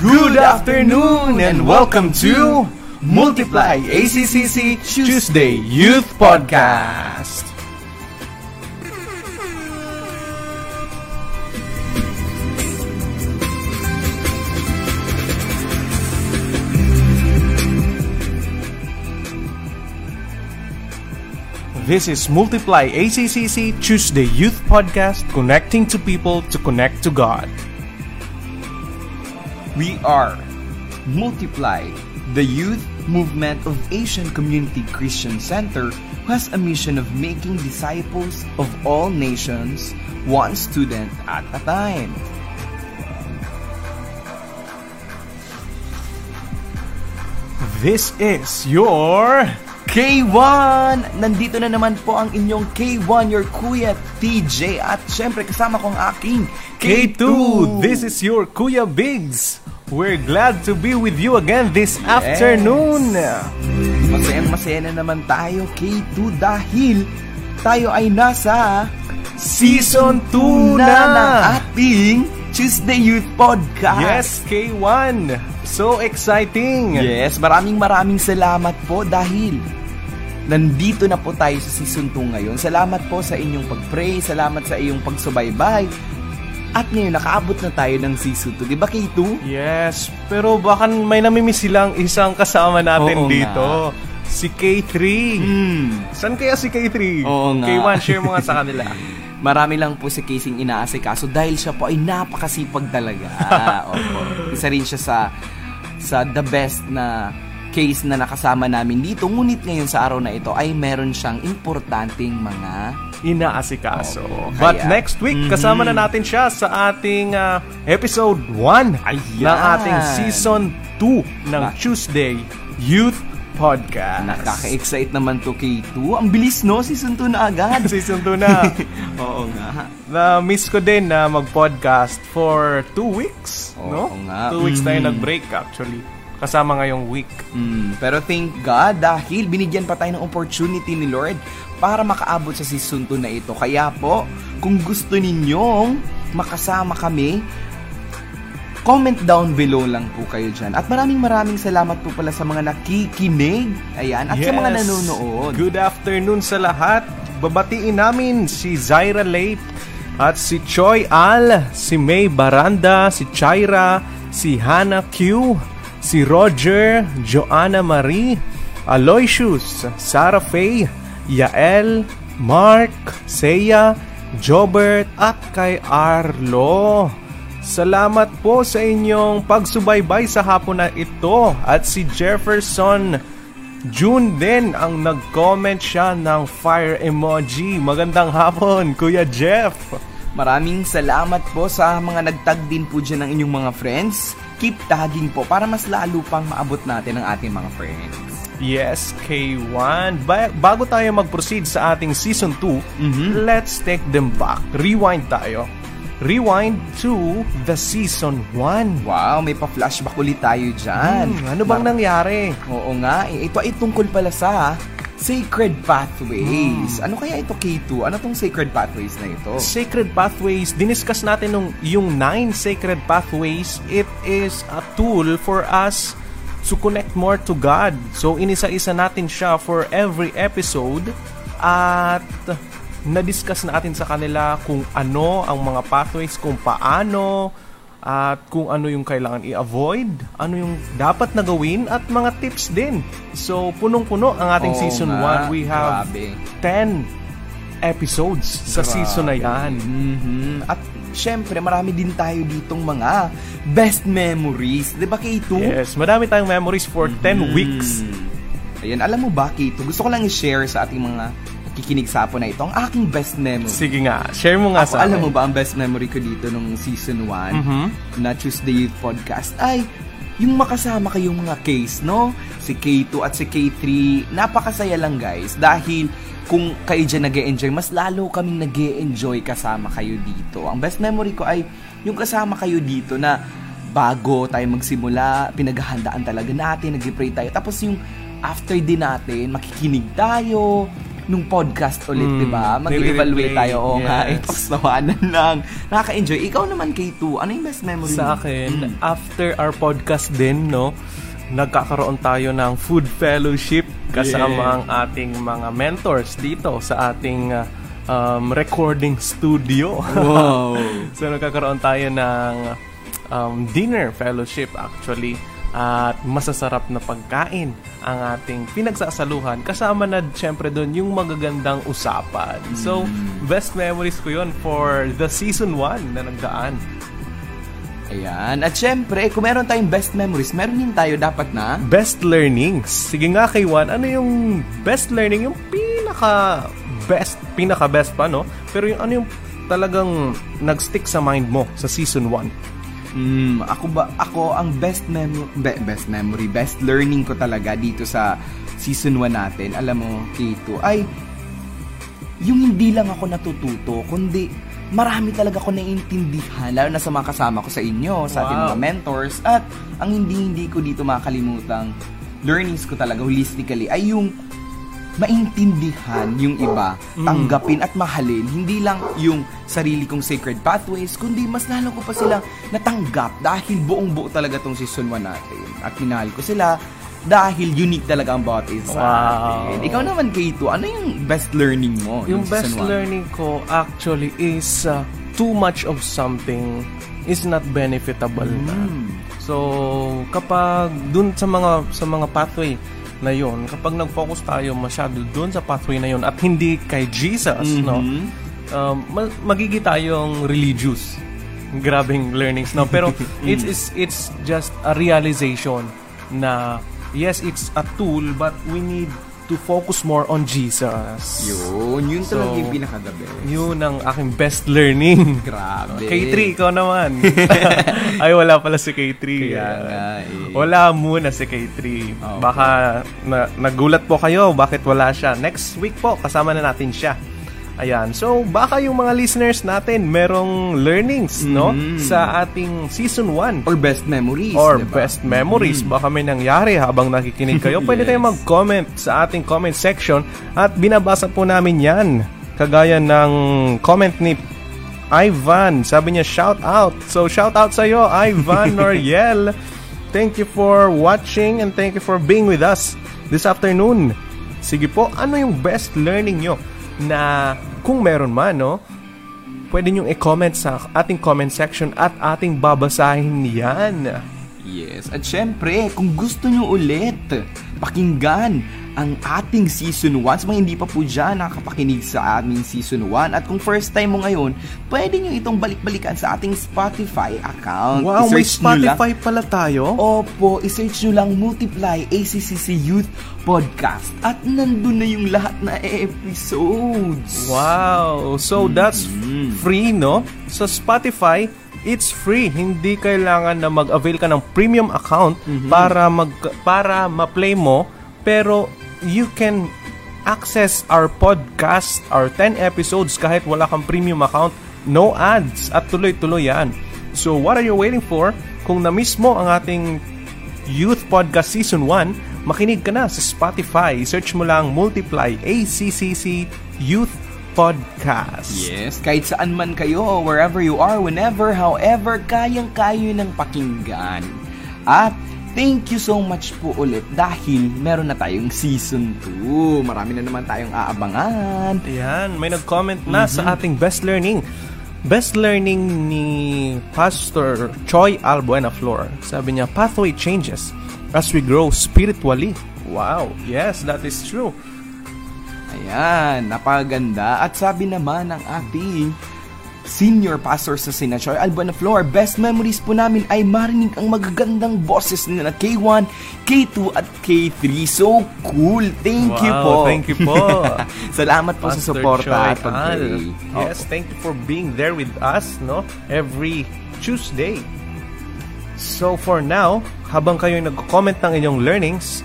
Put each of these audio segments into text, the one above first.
Good afternoon and welcome to Multiply ACCC Tuesday Youth Podcast. This is Multiply ACCC Tuesday Youth Podcast, connecting to people to connect to God. We are Multiply, the youth movement of Asian Community Christian Center, who has a mission of making disciples of all nations, one student at a time. This is your K1! Nandito na naman po ang inyong K1, your Kuya TJ, at syempre kasama ko ang aking K2. This is your Kuya Biggs. We're glad to be with you again this afternoon. Masaya na naman tayo, K2, dahil tayo ay nasa Season 2 na ng ating Tuesday Youth Podcast. Yes, K1. So exciting. Yes, maraming salamat po dahil nandito na po tayo sa Season 2 ngayon. Salamat po sa inyong pag-pray, salamat sa iyong pagsubaybay. At ngayon, nakaabot na tayo ng Season 2. Diba, K2? Yes, pero baka may namimiss silang isang kasama natin. Oo dito. Na. Si K3. San kaya si K3? Oo nga. K1, share mo nga sa kanila. Marami lang po si Casing inaasikaso dahil siya po ay napakasipag talaga. Opo. Isa rin siya sa the best na case na nakasama namin dito. Ngunit ngayon sa araw na ito ay meron siyang importanteng mga inaasikaso. Oh, kaya, but next week, kasama na natin siya sa ating episode 1 ng ating season 2 ng Tuesday Youth Podcast. Nakaka-excite naman to, K2. Ang bilis, no? Season 2 na agad. Season 2 na. Oo nga. Na-miss ko din na mag-podcast for 2 weeks. Oo, no? Nga. 2 weeks tayo nag-break actually. Kasama ngayong week. Pero thank God dahil binigyan pa tayo ng opportunity ni Lord para makaabot sa season 2 na ito. Kaya po, kung gusto ninyong makasama kami, comment down below lang po kayo dyan. At maraming salamat po pala sa mga nakikinig. Ayan. At sa mga nanonood. Good afternoon sa lahat. Babatiin namin si Zaira Leite at si Choi Al, si May Baranda, si Chaira, si Hannah Q, si Roger, Joanna Marie, Aloysius, Sarah Faye, Yael, Mark, Seya, Jobert, at kay Arlo. Salamat po sa inyong pagsubaybay sa hapon na ito. At si Jefferson June din ang nag-comment siya ng fire emoji. Magandang hapon, Kuya Jeff. Maraming salamat po sa mga nagtag din po dyan ng inyong mga friends. Keep tagging po para mas lalo pang maabot natin ang ating mga friends. Yes, K1. Bago tayo mag-proceed sa ating Season 2, let's take them back. Rewind tayo. Rewind to the Season 1. Wow, may pa-flashback ulit tayo dyan. Ano bang nangyari? Oo nga, ito ay tungkol pala sa Sacred Pathways. Ano kaya ito, K2? Ano tong Sacred Pathways na ito? Sacred Pathways, diniscuss natin yung 9 Sacred Pathways. It is a tool for us to connect more to God. So, inisa-isa natin siya for every episode. At na-discuss natin sa kanila kung ano ang mga pathways, kung paano, at kung ano yung kailangan i-avoid, ano yung dapat na gawin, at mga tips din. So, punong-puno ang ating Season 1. We have 10 episodes sa season na yan. At syempre, marami din tayo ditong mga best memories. Diba, K2? Yes, marami tayong memories for 10 weeks. Ayan, alam mo ba, K2? Gusto ko lang i-share sa ating mga kikinig sa hapon na ito, ang aking best memory. Sige nga, share mo nga. Ako, sa alam mo ba ang best memory ko dito nung season 1 na Tuesday Youth Podcast ay yung makasama kayong mga case, no? Si K2 at si K3, napakasaya lang guys dahil kung kayo dyan nag-e-enjoy, mas lalo kaming nag-e-enjoy kasama kayo dito. Ang best memory ko ay yung kasama kayo dito na bago tayo magsimula, pinaghahandaan talaga natin, nag-pray tayo. Tapos yung after din natin, makikinig tayo, nung podcast ulit, diba? Mag-evaluate tayo. Oo yes. Nga, it's nawanan lang. Nakaka-enjoy. Ikaw naman, K2, ano yung best memory? Sa akin, after our podcast din, no, nagkakaroon tayo ng food fellowship kasama ang ating mga mentors dito sa ating recording studio. Wow! So, nagkakaroon tayo ng dinner fellowship actually. At masasarap na pagkain ang ating pinagsasaluhan. Kasama na syempre doon yung magagandang usapan. So, best memories ko yun for the season 1 na nagdaan. Ayan. At syempre, kung meron tayong best memories, meron din tayo dapat na best learnings. Sige nga kay Juan, ano yung best learning? Yung pinaka-best pa, no? Pero yung ano yung talagang nag-stick sa mind mo sa season 1? Ako ang best learning ko talaga dito sa season 1 natin, alam mo, K2, ay yung hindi lang ako natututo, kundi marami talaga ako naiintindihan, lalo na sa mga kasama ko sa inyo, sa ating mga mentors. At ang hindi ko dito makalimutang learnings ko talaga holistically ay yung maintindihan yung iba, tanggapin at mahalin, hindi lang yung sarili kong sacred pathways, kundi mas lalo ko pa silang natanggap dahil buong-buo talaga tong season 1 natin. At minahal ko sila dahil unique talaga ang bawat isa. Wow. Ikaw naman, K2, ano yung best learning mo? Yung best learning ko actually is too much of something is not benefitable na. So, kapag dun sa mga pathway na yun, kapag nag-focus tayo masyado doon sa pathway na yun at hindi kay Jesus, no, magigi tayong religious. Grabing learnings, no? Pero it's just a realization na yes, it's a tool but we need to focus more on Jesus. Yun so, talaga yung pinaka-the best. Yun ang aking best learning. Grabe. K3, ikaw naman. Ay, wala pala si K3. Wala muna si K3. Okay. Baka nagulat po kayo bakit wala siya. Next week po, kasama na natin siya. Ayan. So, baka yung mga listeners natin merong learnings, no? Sa ating season 1. Or best memories. Baka may nangyari habang nakikinig kayo. Pwede kayong mag-comment sa ating comment section at binabasa po namin yan. Kagaya ng comment ni Ivan. Sabi niya, shout out. So, shout out sa'yo, Ivan Noriel. Thank you for watching and thank you for being with us this afternoon. Sige po, ano yung best learning nyo? Na kung meron man, no, pwede nyong i-comment sa ating comment section at ating babasahin yan. Yes, at syempre, kung gusto nyo ulit pakinggan ang ating season 1, sa mga hindi pa po dyan nakapakinig sa aming season 1, at kung first time mo ngayon, pwede nyo itong balik-balikan sa ating Spotify account. Wow, may Spotify pala tayo? Opo, isearch nyo lang Multiply ACCC Youth Podcast at nandun na yung lahat na episodes. Wow, so that's free, no? Sa Spotify, it's free. Hindi kailangan na mag-avail ka ng premium account para ma-play mo. Pero you can access our podcast, our 10 episodes kahit wala kang premium account. No ads at tuloy-tuloy yan. So what are you waiting for? Kung na-miss mo ang ating Youth Podcast Season 1, makinig ka na sa Spotify. Search mo lang Multiply ACCC Youth Podcast. Yes, kahit saan man kayo, wherever you are, whenever, however, kayang-kayo ng pakinggan. At thank you so much po ulit dahil meron na tayong season 2. Marami na naman tayong aabangan. Ayan, may nag-comment na sa ating best learning. Best learning ni Pastor Choi Albuenaflor. Sabi niya, pathway changes as we grow spiritually. Wow, yes, that is true. Ayan, napaganda. At sabi naman ng ating senior pastor sa Sinachoy, Albuenaflor, best memories po namin ay marinig ang magagandang boses nila na K1, K2, at K3. So cool! Thank you po! Salamat po Pastor sa suporta. Yes, thank you for being there with us, no? Every Tuesday. So for now, habang kayo nag-comment ng inyong learnings,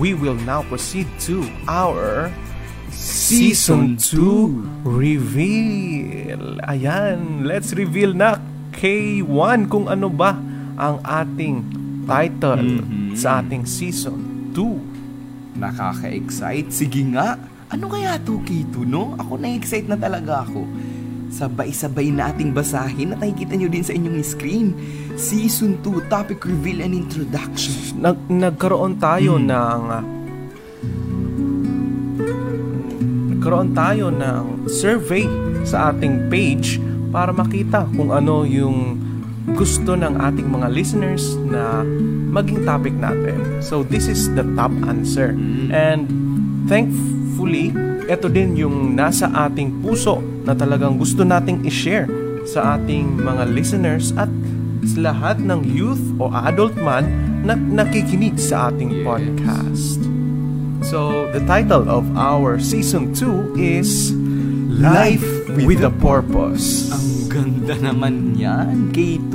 we will now proceed to our Season 2 Reveal. Ayan, let's reveal na, K1, kung ano ba ang ating title sa ating Season 2. Nakaka-excite. Sige nga, Ano kaya 2K2, no? Ako na-excite na talaga ako. Sabay-sabay na ating basahin at nakikita nyo din sa inyong screen. Season 2, Topic Reveal and Introduction. Nagkaroon tayo ng... Nagkaroon tayo ng survey sa ating page para makita kung ano yung gusto ng ating mga listeners na maging topic natin. So, this is the top answer. And thankfully, ito din yung nasa ating puso na talagang gusto nating i-share sa ating mga listeners at sa lahat ng youth o adult man na nakikinig sa ating podcast. So, the title of our Season 2 is Life with a Purpose. Ang ganda naman yan, K2.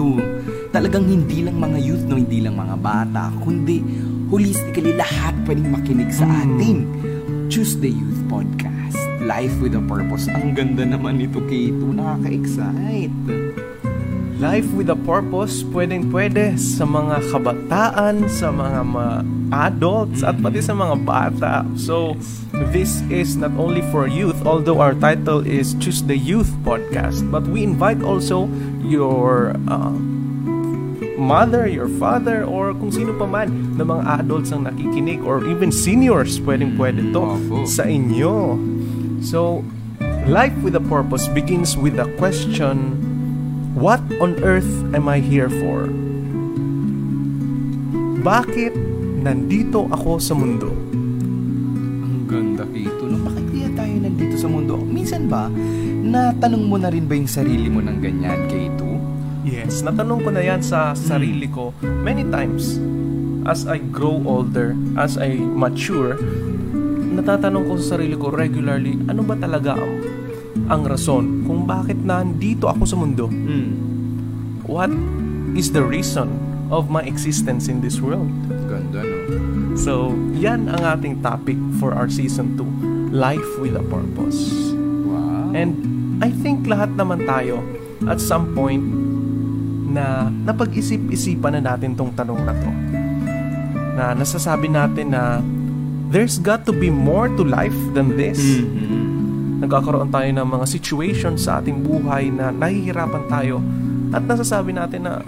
Talagang hindi lang mga youth, no, hindi lang mga bata, kundi holistically lahat pwedeng makinig sa ating Tuesday Youth Podcast. Life with a Purpose. Ang ganda naman nito, K2. Nakaka-excite. Life with a Purpose, pwedeng-pwede sa mga kabataan, sa mga adults, at pati sa mga bata. So, this is not only for youth, although our title is Choose the Youth Podcast. But we invite also your mother, your father, or kung sino pa man na mga adults ang nakikinig, or even seniors, pwedeng-pwede to sa inyo. So, Life with a Purpose begins with a question: what on earth am I here for? Bakit nandito ako sa mundo? Ang ganda, Kito. No, bakit kaya tayo nandito sa mundo? Minsan ba, natanong mo na rin ba yung sarili mo ng ganyan, Kito? Yes, natanong ko na yan sa sarili ko many times. As I grow older, as I mature, natatanong ko sa sarili ko regularly, ano ba talaga ang rason kung bakit nandito ako sa mundo? What is the reason of my existence in this world? Ganda, no? So, yan ang ating topic for our Season 2, Life with a Purpose. Wow. And I think lahat naman tayo at some point na napag-isip-isipan na natin tong tanong na to. Na nasasabi natin na there's got to be more to life than this. Nagkakaroon tayo ng mga situations sa ating buhay na nahihirapan tayo at nasasabi natin na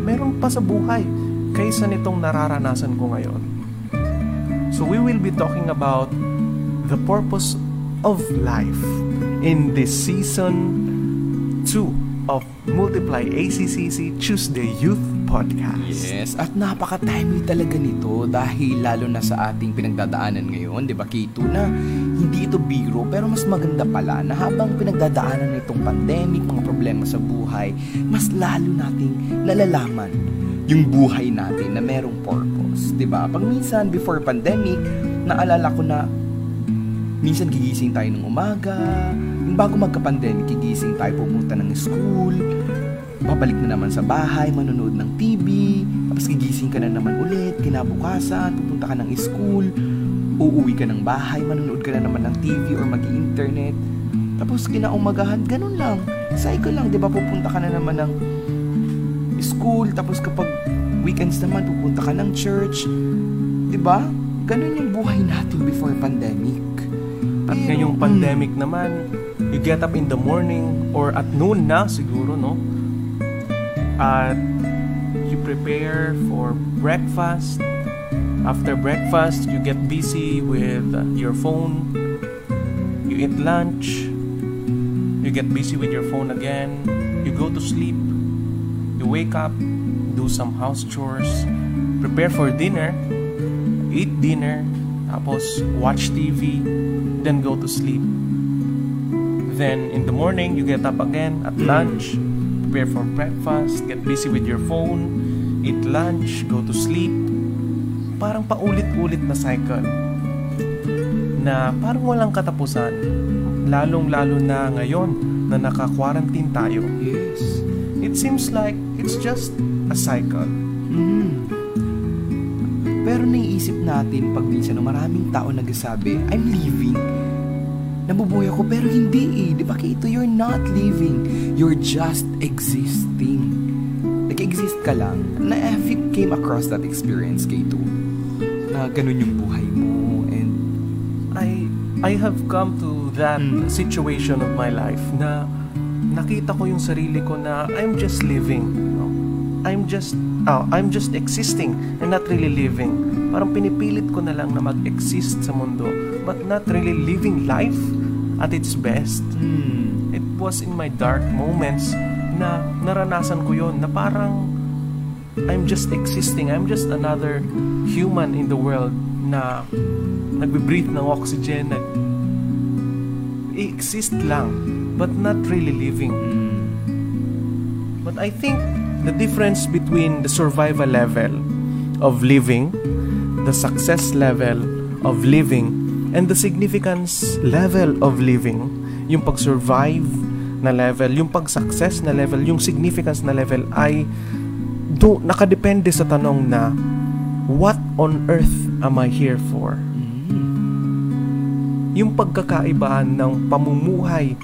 meron pa sa buhay kaysa nitong nararanasan ko ngayon. So we will be talking about the purpose of life in this Season 2 of Multiply ACCC Tuesday Youth Podcast. Yes, at napaka-timely talaga nito dahil lalo na sa ating pinagdadaanan ngayon, di ba, Kito, na hindi ito biro, pero mas maganda pala na habang pinagdadaanan itong pandemic, mga problema sa buhay, mas lalo nating nalalaman yung buhay natin na merong purpose, di ba? Pag minsan, before pandemic, naalala ko na minsan gigising tayo ng umaga, bago magka-pandemic, gigising tayo, pumunta ng school, babalik na naman sa bahay, manonood ng TV, tapos gigising ka na naman ulit, kinabukasan, pupunta ka ng school, uuwi ka ng bahay, manonood ka na naman ng TV or mag-internet, tapos kinaumagahan, ganun lang, cycle lang, diba, pupunta ka na naman ng school, tapos kapag weekends naman, pupunta ka ng church, diba, ganun yung buhay natin before pandemic. At ngayong pandemic naman, you get up in the morning or at noon na siguro, no? At you prepare for breakfast. After breakfast, you get busy with your phone. You eat lunch. You get busy with your phone again. You go to sleep. You wake up, do some house chores, prepare for dinner, eat dinner, tapos watch TV, then go to sleep. Then in the morning, you get up again at lunch. Prepare for breakfast, get busy with your phone, eat lunch, go to sleep. Parang paulit-ulit na cycle na parang walang katapusan, lalong-lalo na ngayon na naka-quarantine tayo. Yes. It seems like it's just a cycle. Pero naiisip natin pag minsan maraming tao nagsasabi, I'm living. Nabubuhay ako, pero hindi eh. Di ba, Kito? You're not living. You're just existing. Nag-exist ka lang. If you came across that experience, Kito, na ganun yung buhay mo, and I I have come to that situation of my life na nakita ko yung sarili ko na I'm just living, you know? I'm just existing and not really living. Parang pinipilit ko na lang na mag-exist sa mundo but not really living life at its best. It was in my dark moments na naranasan ko yun, na parang I'm just existing, I'm just another human in the world na nagbe-breathe ng oxygen, nag-exist lang but not really living. But I think the difference between the survival level of living, the success level of living, and the significance level of living, yung pag-survive na level, yung pag-success na level, yung significance na level ay nakadepende sa tanong na what on earth am I here for? Yung pagkakaibaan ng pamumuhay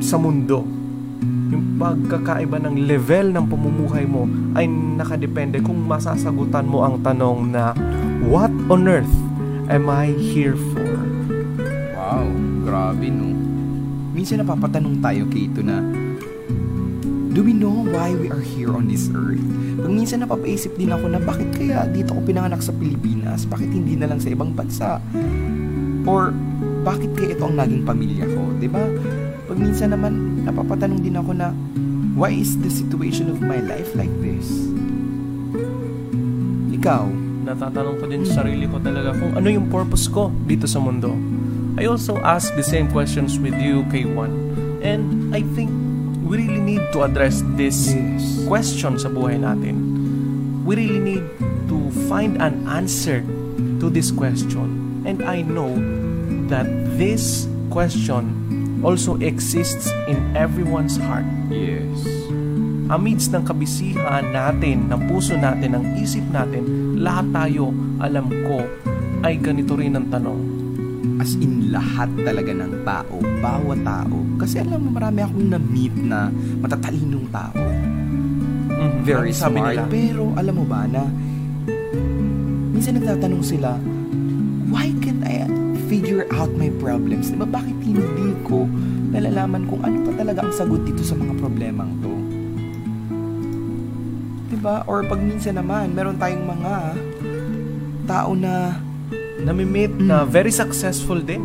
sa mundo, yung pagkakaiba ng level ng pamumuhay mo ay nakadepende kung masasagutan mo ang tanong na what on earth am I here for? Wow, grabe no. Minsan napapatanong tayo kito na do we know why we are here on this earth? Pag minsan napapaisip din ako na bakit kaya dito ko pinanganak sa Pilipinas? Bakit hindi na lang sa ibang bansa? Or bakit kaya ito ang naging pamilya ko? Diba? Pag minsan naman napapatanong din ako na why is the situation of my life like this? Ikaw? Natatanong ko din sa sarili ko talaga kung ano yung purpose ko dito sa mundo. I also ask the same questions with you, K1. And I think we really need to address this question sa buhay natin. We really need to find an answer to this question. And I know that this question also exists in everyone's heart. Yes. Amidst ng kabisihan natin, ng puso natin, ng isip natin, lahat tayo, alam ko, ay ganito rin ang tanong. As in lahat talaga ng tao, bawat tao. Kasi alam mo, marami akong na-meet na matatalinong tao. Very smart. Pero alam mo ba na, minsan nagtatanong sila, why can't I figure out my problems? Diba, bakit hindi ko nalalaman kung ano pa talaga ang sagot dito sa mga problemang to? Diba? Or pag minsan naman, meron tayong mga tao na nami-meet na very successful din.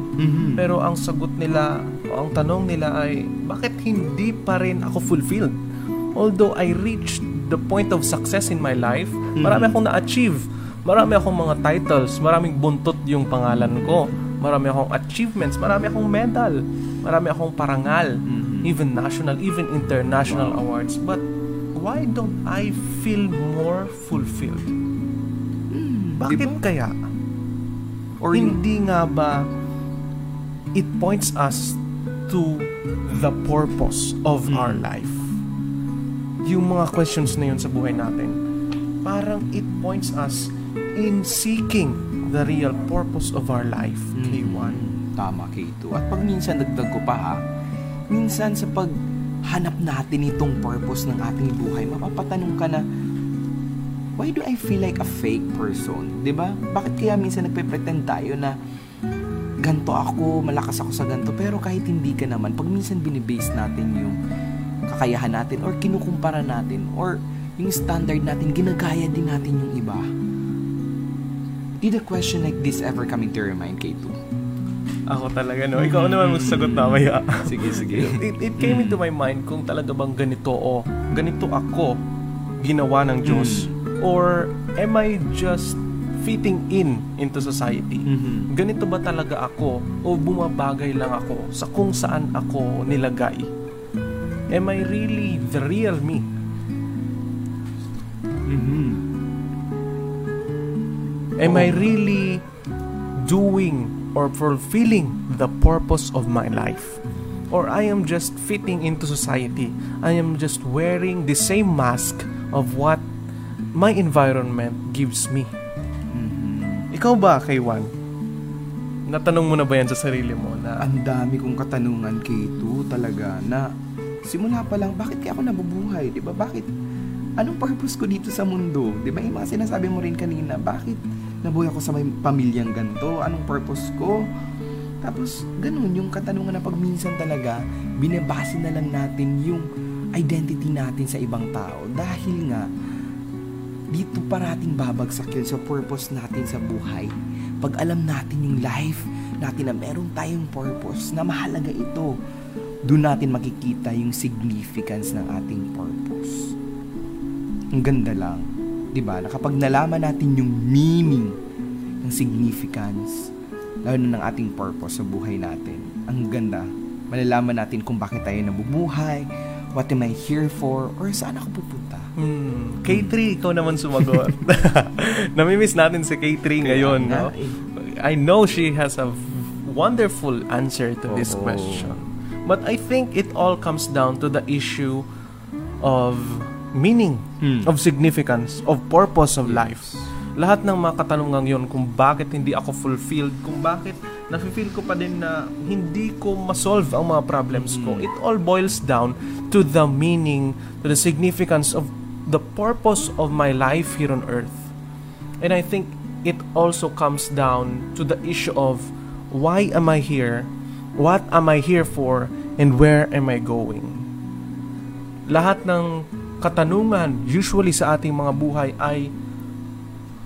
Pero ang sagot nila o ang tanong nila ay bakit hindi pa rin ako fulfilled? Although I reached the point of success in my life, marami akong na-achieve. Marami akong mga titles, maraming buntot yung pangalan ko. Marami akong achievements, marami akong medal, marami akong parangal, even national, even international awards. But why don't I feel more fulfilled? Bakit kaya? Or hindi nga ba it points us to the purpose of our life? Yung mga questions na yun sa buhay natin, parang it points us in seeking the real purpose of our life. K1, tama K2. At pag minsan dagdag ko pa ha, minsan sa paghanap natin itong purpose ng ating buhay, mapapatanong ka na, why do I feel like a fake person? Diba? Bakit kaya minsan nagpe-pretend tayo na ganto ako, malakas ako sa ganto, pero kahit hindi ka naman, pag minsan binibase natin yung kakayahan natin or kinukumpara natin or yung standard natin, ginagaya din natin yung iba. Did a question like this ever come into your mind, K2? Ako talaga, no? Ikaw naman magsasagot mamaya. Sige. It came into my mind kung talaga bang ganito o ganito ako ginawa ng Diyos. Or am I just fitting in into society? Ganito ba talaga ako? O bumabagay lang ako sa kung saan ako nilagay? Am I really the real me? Am I really doing or fulfilling the purpose of my life? Or I am just fitting into society? I am just wearing the same mask of what my environment gives me. Ikaw ba, K1? Natanong mo na ba yan sa sarili mo? Na ang dami kong katanungan, K2, talaga, na simula pa lang, bakit kaya ako nabubuhay? Diba? Bakit? Anong purpose ko dito sa mundo? Diba? Yung mga sinasabi mo rin kanina, bakit nabuhay ako sa may pamilyang ganito? Anong purpose ko? Tapos, ganun yung katanungan na pagminsan talaga, binabase na lang natin yung identity natin sa ibang tao. Dahil nga, dito parating babagsak yun sa purpose natin sa buhay. Pag alam natin yung life natin na meron tayong purpose, na mahalaga ito, doon natin makikita yung significance ng ating purpose. Ang ganda lang, diba? Na kapag nalaman natin yung meaning ng significance, lalo na ng ating purpose sa buhay natin, ang ganda. Malalaman natin kung bakit tayo nabubuhay, what am I here for, or saan ako pupunta. K3, ikaw naman sumagot. Namimiss natin si K3 ngayon. No? I know she has a wonderful answer to this question. But I think it all comes down to the issue of meaning, of significance, of purpose of life. Lahat ng mga katanungang yun, kung bakit hindi ako fulfilled, kung bakit nafe-feel ko pa din na hindi ko ma-solve ang mga problems ko, it all boils down to the meaning, to the significance of the purpose of my life here on earth. And I think it also comes down to the issue of why am I here? What am I here for? And where am I going? Lahat ng katanungan usually sa ating mga buhay ay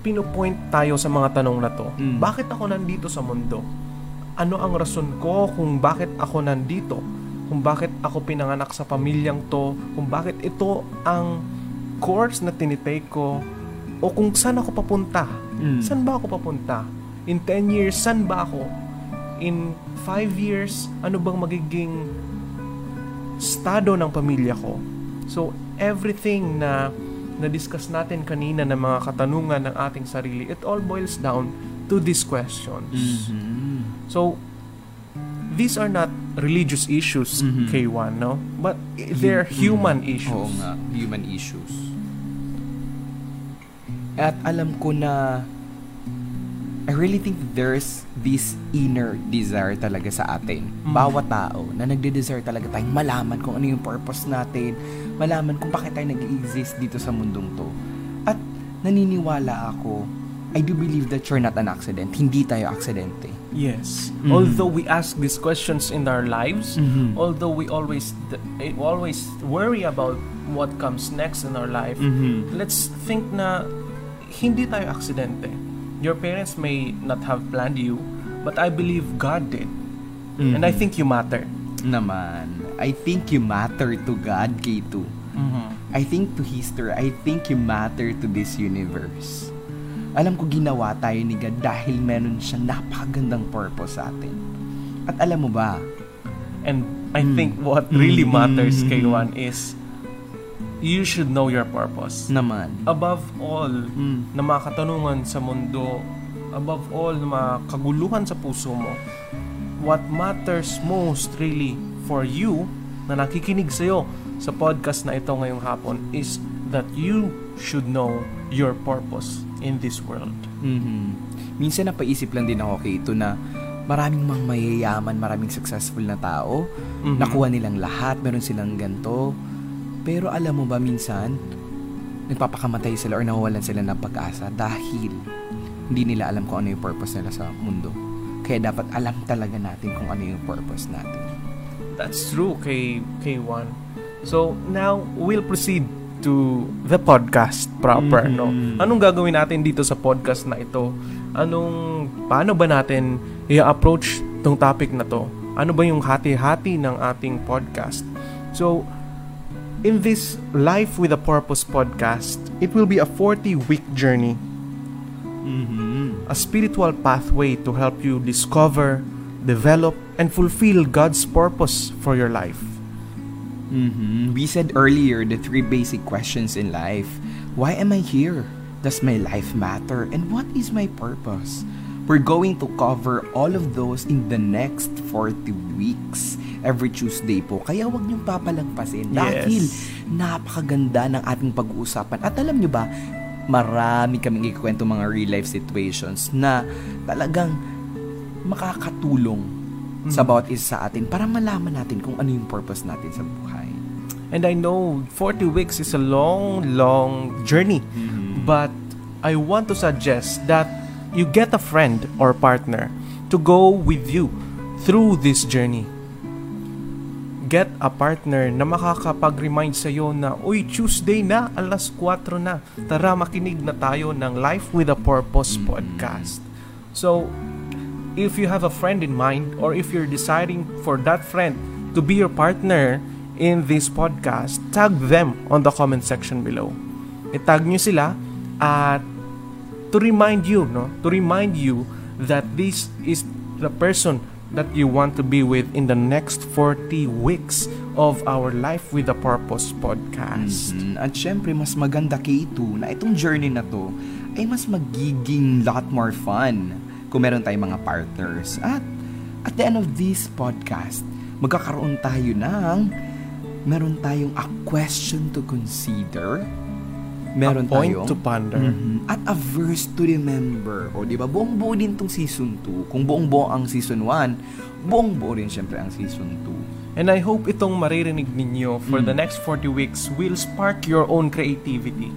pinupoint tayo sa mga tanong na to. Bakit ako nandito sa mundo? Ano ang rason ko kung bakit ako nandito? Kung bakit ako pinanganak sa pamilyang to? Kung bakit ito ang course na tinitake ko? O kung saan ako papunta? Saan ba ako papunta? In 10 years, saan ba ako? In 5 years, ano bang magiging estado ng pamilya ko? So, everything na na-discuss natin kanina ng mga katanungan ng ating sarili, it all boils down to these questions. So, these are not religious issues, K1, no? But they're human issues. Oo nga, human issues. At alam ko na I really think there's this inner desire talaga sa atin. Bawat tao na nagde-desire talaga tayong malaman kung ano yung purpose natin, malaman kung bakit tayo nag-exist dito sa mundong to. At naniniwala ako, I do believe that you're not an accident. Hindi tayo aksidente. Yes. Although we ask these questions in our lives, although we always worry about what comes next in our life, let's think na hindi tayo aksidente. Your parents may not have planned you, but I believe God did. And I think you matter. Naman. I think you matter to God, K2. I think to history. I think you matter to this universe. Alam ko ginawa tayo ni God dahil meron siyang napakagandang purpose sa atin. At alam mo ba? And I think what really matters, K1, is you should know your purpose. Naman. Above all, na mga katanungan sa mundo, above all, na mga kaguluhan sa puso mo, what matters most really for you na nakikinig sa'yo sa podcast na ito ngayong hapon is that you should know your purpose in this world. Minsan napaisip lang din ako kay ito na maraming mga mayayaman, maraming successful na tao, nakuha nilang lahat, meron silang ganito. Pero alam mo ba minsan, nagpapakamatay sila or nawawalan sila ng pag-asa dahil hindi nila alam kung ano yung purpose nila sa mundo. Kaya dapat alam talaga natin kung ano yung purpose natin. That's true, K1. So now, we'll proceed to the podcast proper. No? Anong gagawin natin dito sa podcast na ito? Paano ba natin i-approach tong topic na to? Ano ba yung hati-hati ng ating podcast? So, in this Life with a Purpose podcast, it will be a 40-week journey. A spiritual pathway to help you discover, develop, and fulfill God's purpose for your life. We said earlier the 3 basic questions in life. Why am I here? Does my life matter? And what is my purpose? We're going to cover all of those in the next 40 weeks. Every Tuesday po. Kaya huwag niyong papalagpasin dahil napakaganda ng ating pag-uusapan. At alam niyo ba, marami kaming ikikwento mga real-life situations na talagang makakatulong sa bawat isa sa atin para malaman natin kung ano yung purpose natin sa buhay. And I know 40 weeks is a long, long journey. But I want to suggest that you get a friend or partner to go with you through this journey. Get a partner na makakapag-remind sa'yo na, uy, Tuesday na, alas 4 na. Tara, makinig na tayo ng Life with a Purpose podcast. So, if you have a friend in mind or if you're deciding for that friend to be your partner in this podcast, tag them on the comment section below. Itag nyo sila at to remind you that this is the person that you want to be with in the next 40 weeks of our Life with a Purpose podcast. At syempre, mas maganda K2 na itong journey na to ay mas magiging lot more fun kung meron tayong mga partners. At the end of this podcast, magkakaroon tayo ng meron tayong a question to consider, meron a point tayo to ponder, at a verse to remember. O diba, buong-buo din tong season 2. Kung buong-buo ang season 1, buong-buo rin syempre ang season 2. And I hope itong maririnig ninyo for the next 40 weeks will spark your own creativity,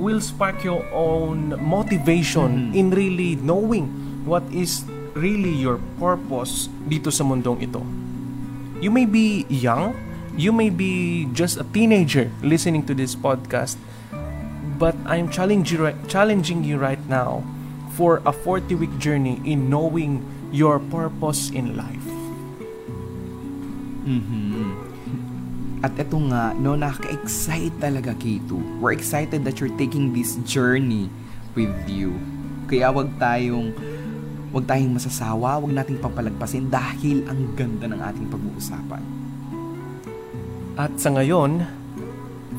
will spark your own motivation in really knowing what is really your purpose dito sa mundong ito. You may be young, you may be just a teenager listening to this podcast, but I'm challenging you right now for a 40-week journey in knowing your purpose in life. At eto nga, no, nakaka-excite talaga, K2. We're excited that you're taking this journey with you. Kaya wag tayong masasawa, wag nating papalagpasin dahil ang ganda ng ating pag-uusapan. At sa ngayon,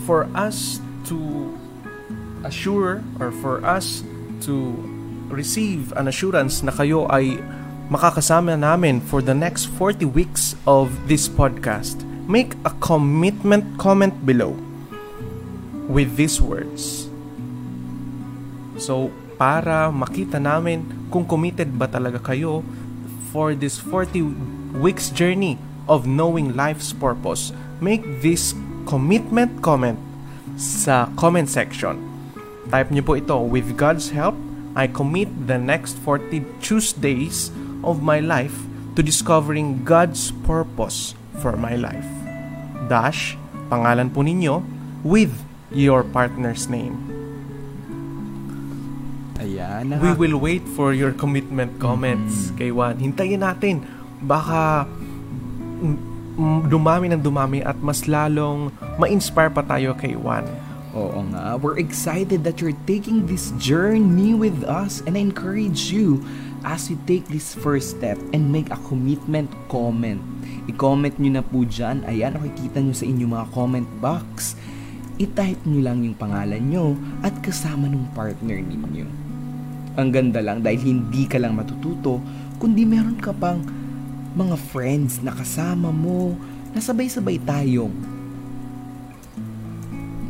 for us to assure or for us to receive an assurance na kayo ay makakasama namin for the next 40 weeks of this podcast, make a commitment comment below with these words. So, para makita namin kung committed ba talaga kayo for this 40 weeks journey of knowing life's purpose, make this commitment comment sa comment section. Type niyo po ito, with God's help, I commit the next 40 Tuesdays of my life to discovering God's purpose for my life. Dash, pangalan po ninyo, with your partner's name. Ayan. We will wait for your commitment comments, kay Juan. Hintayin natin. Baka dumami ng dumami at mas lalong ma-inspire pa tayo kay Juan. Oo nga, we're excited that you're taking this journey with us, and I encourage you as you take this first step and make a commitment comment. I-comment nyo na po dyan. Ayan, nakikita nyo sa inyong mga comment box. I-type nyo lang yung pangalan nyo at kasama ng partner ninyo. Ang ganda lang dahil hindi ka lang matututo, kundi meron ka pang mga friends na kasama mo, nasabay-sabay tayong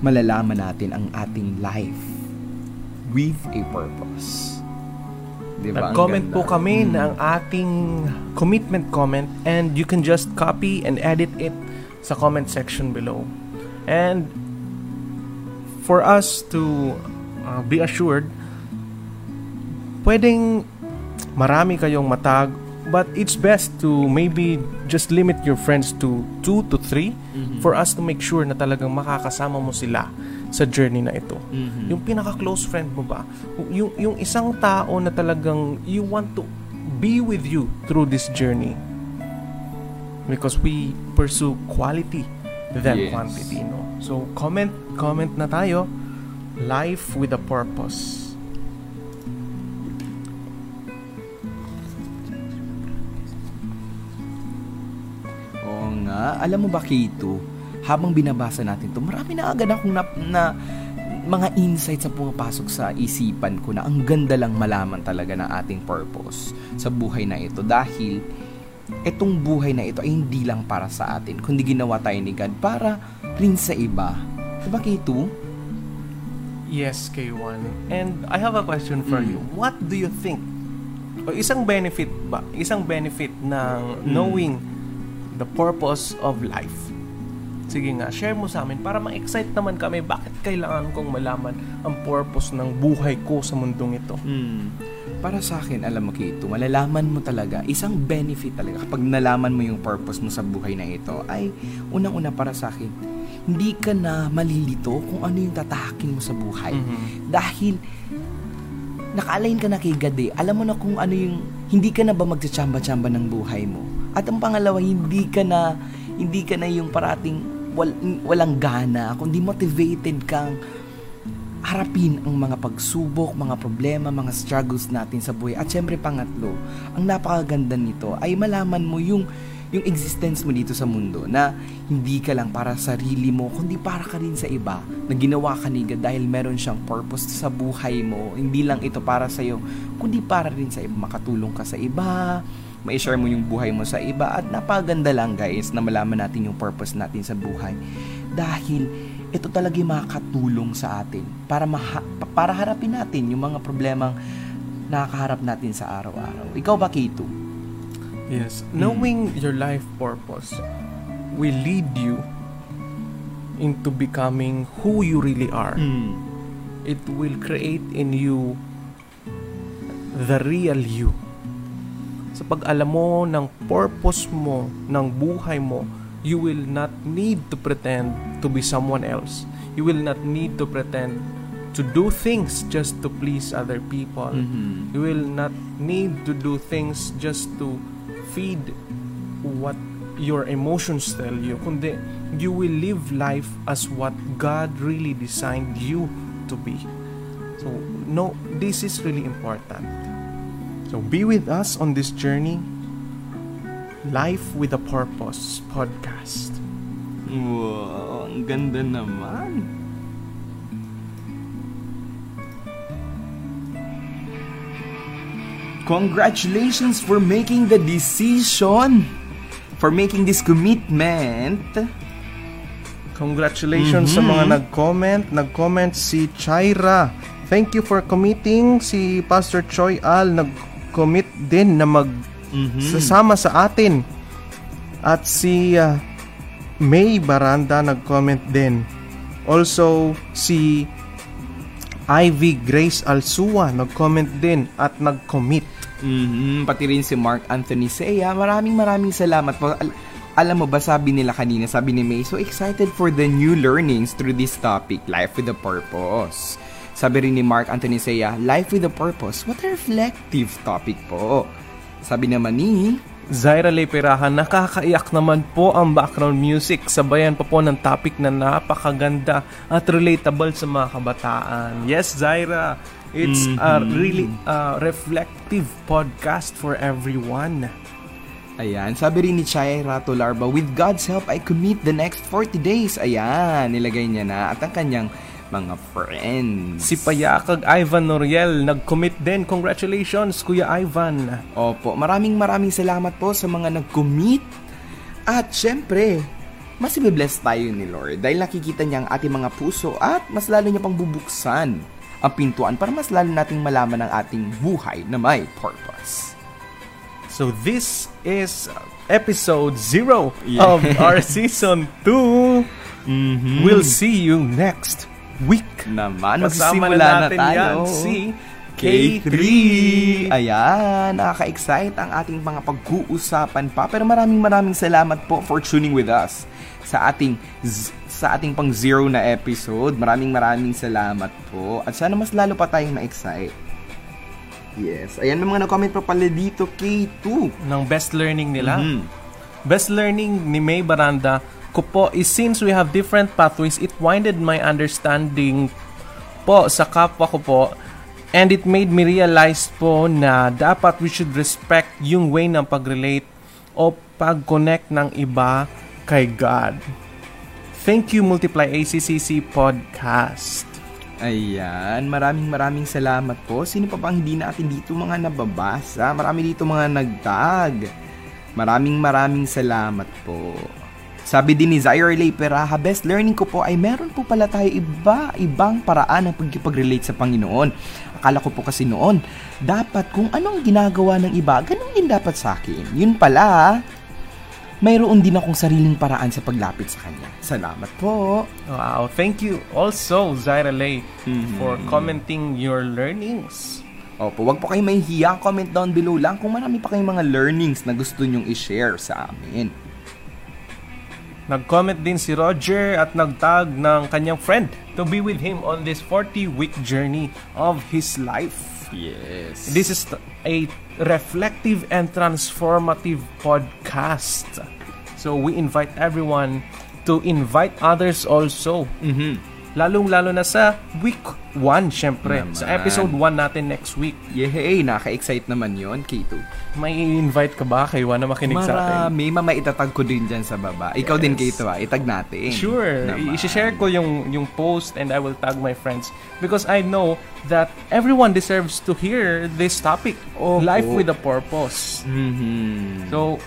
malalaman natin ang ating life with a purpose. Diba? Nag-comment po kami ng ating commitment comment, and you can just copy and edit it sa comment section below. And for us to be assured, pwedeng marami kayong matag, but it's best to maybe just limit your friends to 2 to 3 for us to make sure na talagang makakasama mo sila sa journey na ito. Yung pinaka-close friend mo ba? Yung isang tao na talagang you want to be with you through this journey. Because we pursue quality than quantity, no? So, comment na tayo. Life with a Purpose. Alam mo ba, Kito, habang binabasa natin to, marami na agad akong na mga insights na pumapasok sa isipan ko na ang ganda lang malaman talaga ng ating purpose sa buhay na ito, dahil itong buhay na ito ay hindi lang para sa atin, kundi ginawa tayo ni God para rin sa iba. Diba, Kito? Yes, K1. And I have a question for you. What do you think? O isang benefit ng knowing the purpose of life. Sige nga, share mo sa amin para ma-excite naman kami bakit kailangan kong malaman ang purpose ng buhay ko sa mundong ito. Para sa akin, alam mo Kito, malalaman mo talaga, isang benefit talaga kapag nalaman mo yung purpose mo sa buhay na ito ay unang-una para sa akin, hindi ka na malilito kung ano yung tatahakin mo sa buhay. Dahil naka-align ka na kay God eh. Alam mo na kung ano yung, hindi ka na ba magtsachamba-tsamba ng buhay mo. At ang pangalawa, hindi ka na yung parating walang gana, kundi motivated kang harapin ang mga pagsubok, mga problema, mga struggles natin sa buhay. At syempre pangatlo, ang napakaganda nito ay malaman mo yung existence mo dito sa mundo na hindi ka lang para sarili mo, kundi para ka rin sa iba na ginawa ka ni God dahil meron siyang purpose sa buhay mo. Hindi lang ito para sa'yo, kundi para rin sa iba. Makatulong ka sa iba, ma-share mo yung buhay mo sa iba. At napaganda lang guys na malaman natin yung purpose natin sa buhay dahil ito talaga makakatulong sa atin para para harapin natin yung mga problemang nakakaharap natin sa araw-araw. Ikaw ba, Kito? Yes, knowing your life purpose will lead you into becoming who you really are. It will create in you the real you. Sa pag-alam mo ng purpose mo, ng buhay mo, you will not need to pretend to be someone else. You will not need to pretend to do things just to please other people. You will not need to do things just to feed what your emotions tell you. Kundi, you will live life as what God really designed you to be. So, no, this is really important. So be with us on this journey, Life with a Purpose podcast. Wow, ang ganda naman. Congratulations for making the decision, for making this commitment. Congratulations sa mga nag-comment. Nag-comment si Chaira. Thank you for committing. Si Pastor Choi Al commit din na magsasama sa atin. At si May Baranda nag-comment din. Also, si Ivy Grace Alsua nag-comment din at nag-commit. Pati rin si Mark Anthony Sea. Maraming salamat po. Alam mo ba, sabi nila kanina, sabi ni May, so excited for the new learnings through this topic, Life with a Purpose. Sabi rin ni Mark Anthony Sea, Life with a Purpose, what a reflective topic po. Sabi naman ni Zaira Leperahan, nakakaiyak naman po ang background music. Sabayan pa po ng topic na napakaganda at relatable sa mga kabataan. Yes, Zaira, it's a really reflective podcast for everyone. Ayan, sabi rin ni Chai Rato Larba, with God's help, I commit the next 40 days. Ayan, nilagay niya na at ang kanyang mga friends. Si Payakag Ivan Noriel nag-commit din. Congratulations, Kuya Ivan. Opo, maraming salamat po sa mga nag-commit. At syempre, mas i-bless tayo ni Lord dahil nakikita niya ang ating mga puso at mas lalo niya pang bubuksan ang pintuan para mas lalo nating malaman ang ating buhay na may purpose. So this is episode 0 of our season 2. We'll see you next week naman. Magsimula na tayo yan, si K3. Ayan, nakaka-excite ang ating mga pag-uusapan pa. Pero maraming salamat po for tuning with us sa ating pang 0 na episode. Maraming salamat po. At sana mas lalo pa tayong na-excite. Yes, ayan, may mga nag-comment pa pala dito, K2, ng best learning nila. Best learning ni May Baranda ko po is, since we have different pathways, it widened my understanding po sa kapwa ko po, and it made me realize po na dapat we should respect yung way ng pag-relate o pag-connect ng iba kay God. Thank you, Multiply ACCC Podcast. Ayan, maraming salamat po. Sino pa bang hindi natin dito mga nababasa? Marami dito mga nagtag. Maraming salamat po. Sabi din ni Zaire Leperaha, best learning ko po ay meron po pala tayo ibang paraan ng pagkipag-relate sa Panginoon. Akala ko po kasi noon, dapat kung anong ginagawa ng iba, ganun din dapat sa akin. Yun pala, mayroon din akong sariling paraan sa paglapit sa kanya. Salamat po. Wow, thank you also, Zaira Lay, for commenting your learnings. Opo, wag po kayong mahihiya. Comment down below lang kung marami pa kayong mga learnings na gusto nyong i-share sa amin. Nag-comment din si Roger at nagtag ng kanyang friend to be with him on this 40-week journey of his life. Yes. This is a reflective and transformative podcast. So we invite everyone to invite others also. Mm-hmm. Lalong-lalo na sa week 1, syempre. Naman. Sa episode 1 natin next week. Yehey, naka-excite naman yon Kato. May invite ka ba kay Juan na makinig sa atin? Marami. Mama, itatag ko din dyan sa baba. Yes. Ikaw din, Kato, ha? Itag natin. Sure. Naman. I-share ko yung post and I will tag my friends. Because I know that everyone deserves to hear this topic. Oh, Life with a Purpose. Mm-hmm. So,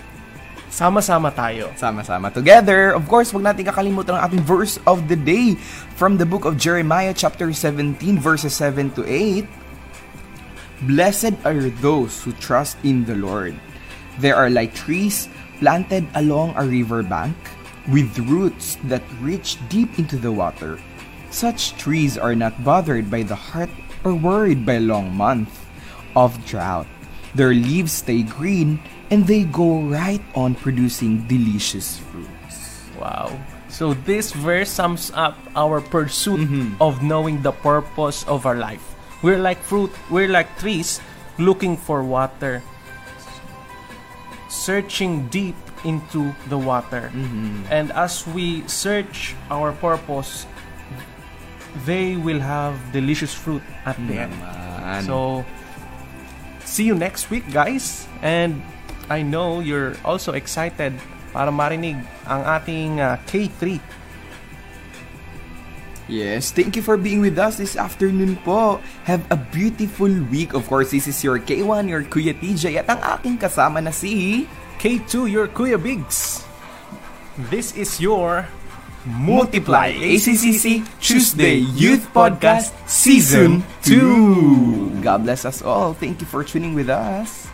sama-sama tayo. Sama-sama together. Of course, wag natin kakalimutan ang ating verse of the day from the book of Jeremiah chapter 17 verses 7 to 8. Blessed are those who trust in the Lord. They are like trees planted along a river bank with roots that reach deep into the water. Such trees are not bothered by the heat or worried by long months of drought. Their leaves stay green and they go right on producing delicious fruits. Wow. So this verse sums up our pursuit of knowing the purpose of our life. We're like fruit, we're like trees looking for water, searching deep into the water. Mm-hmm. And as we search our purpose, they will have delicious fruit at the end. So see you next week, guys. And I know you're also excited para marinig ang ating K3. Yes, thank you for being with us this afternoon po. Have a beautiful week. Of course, this is your K1, your Kuya TJ, at ang aking kasama na si... K2, your Kuya Biggs. This is your Multiply ACCC Tuesday Youth Podcast Season 2. God bless us all. Thank you for tuning with us.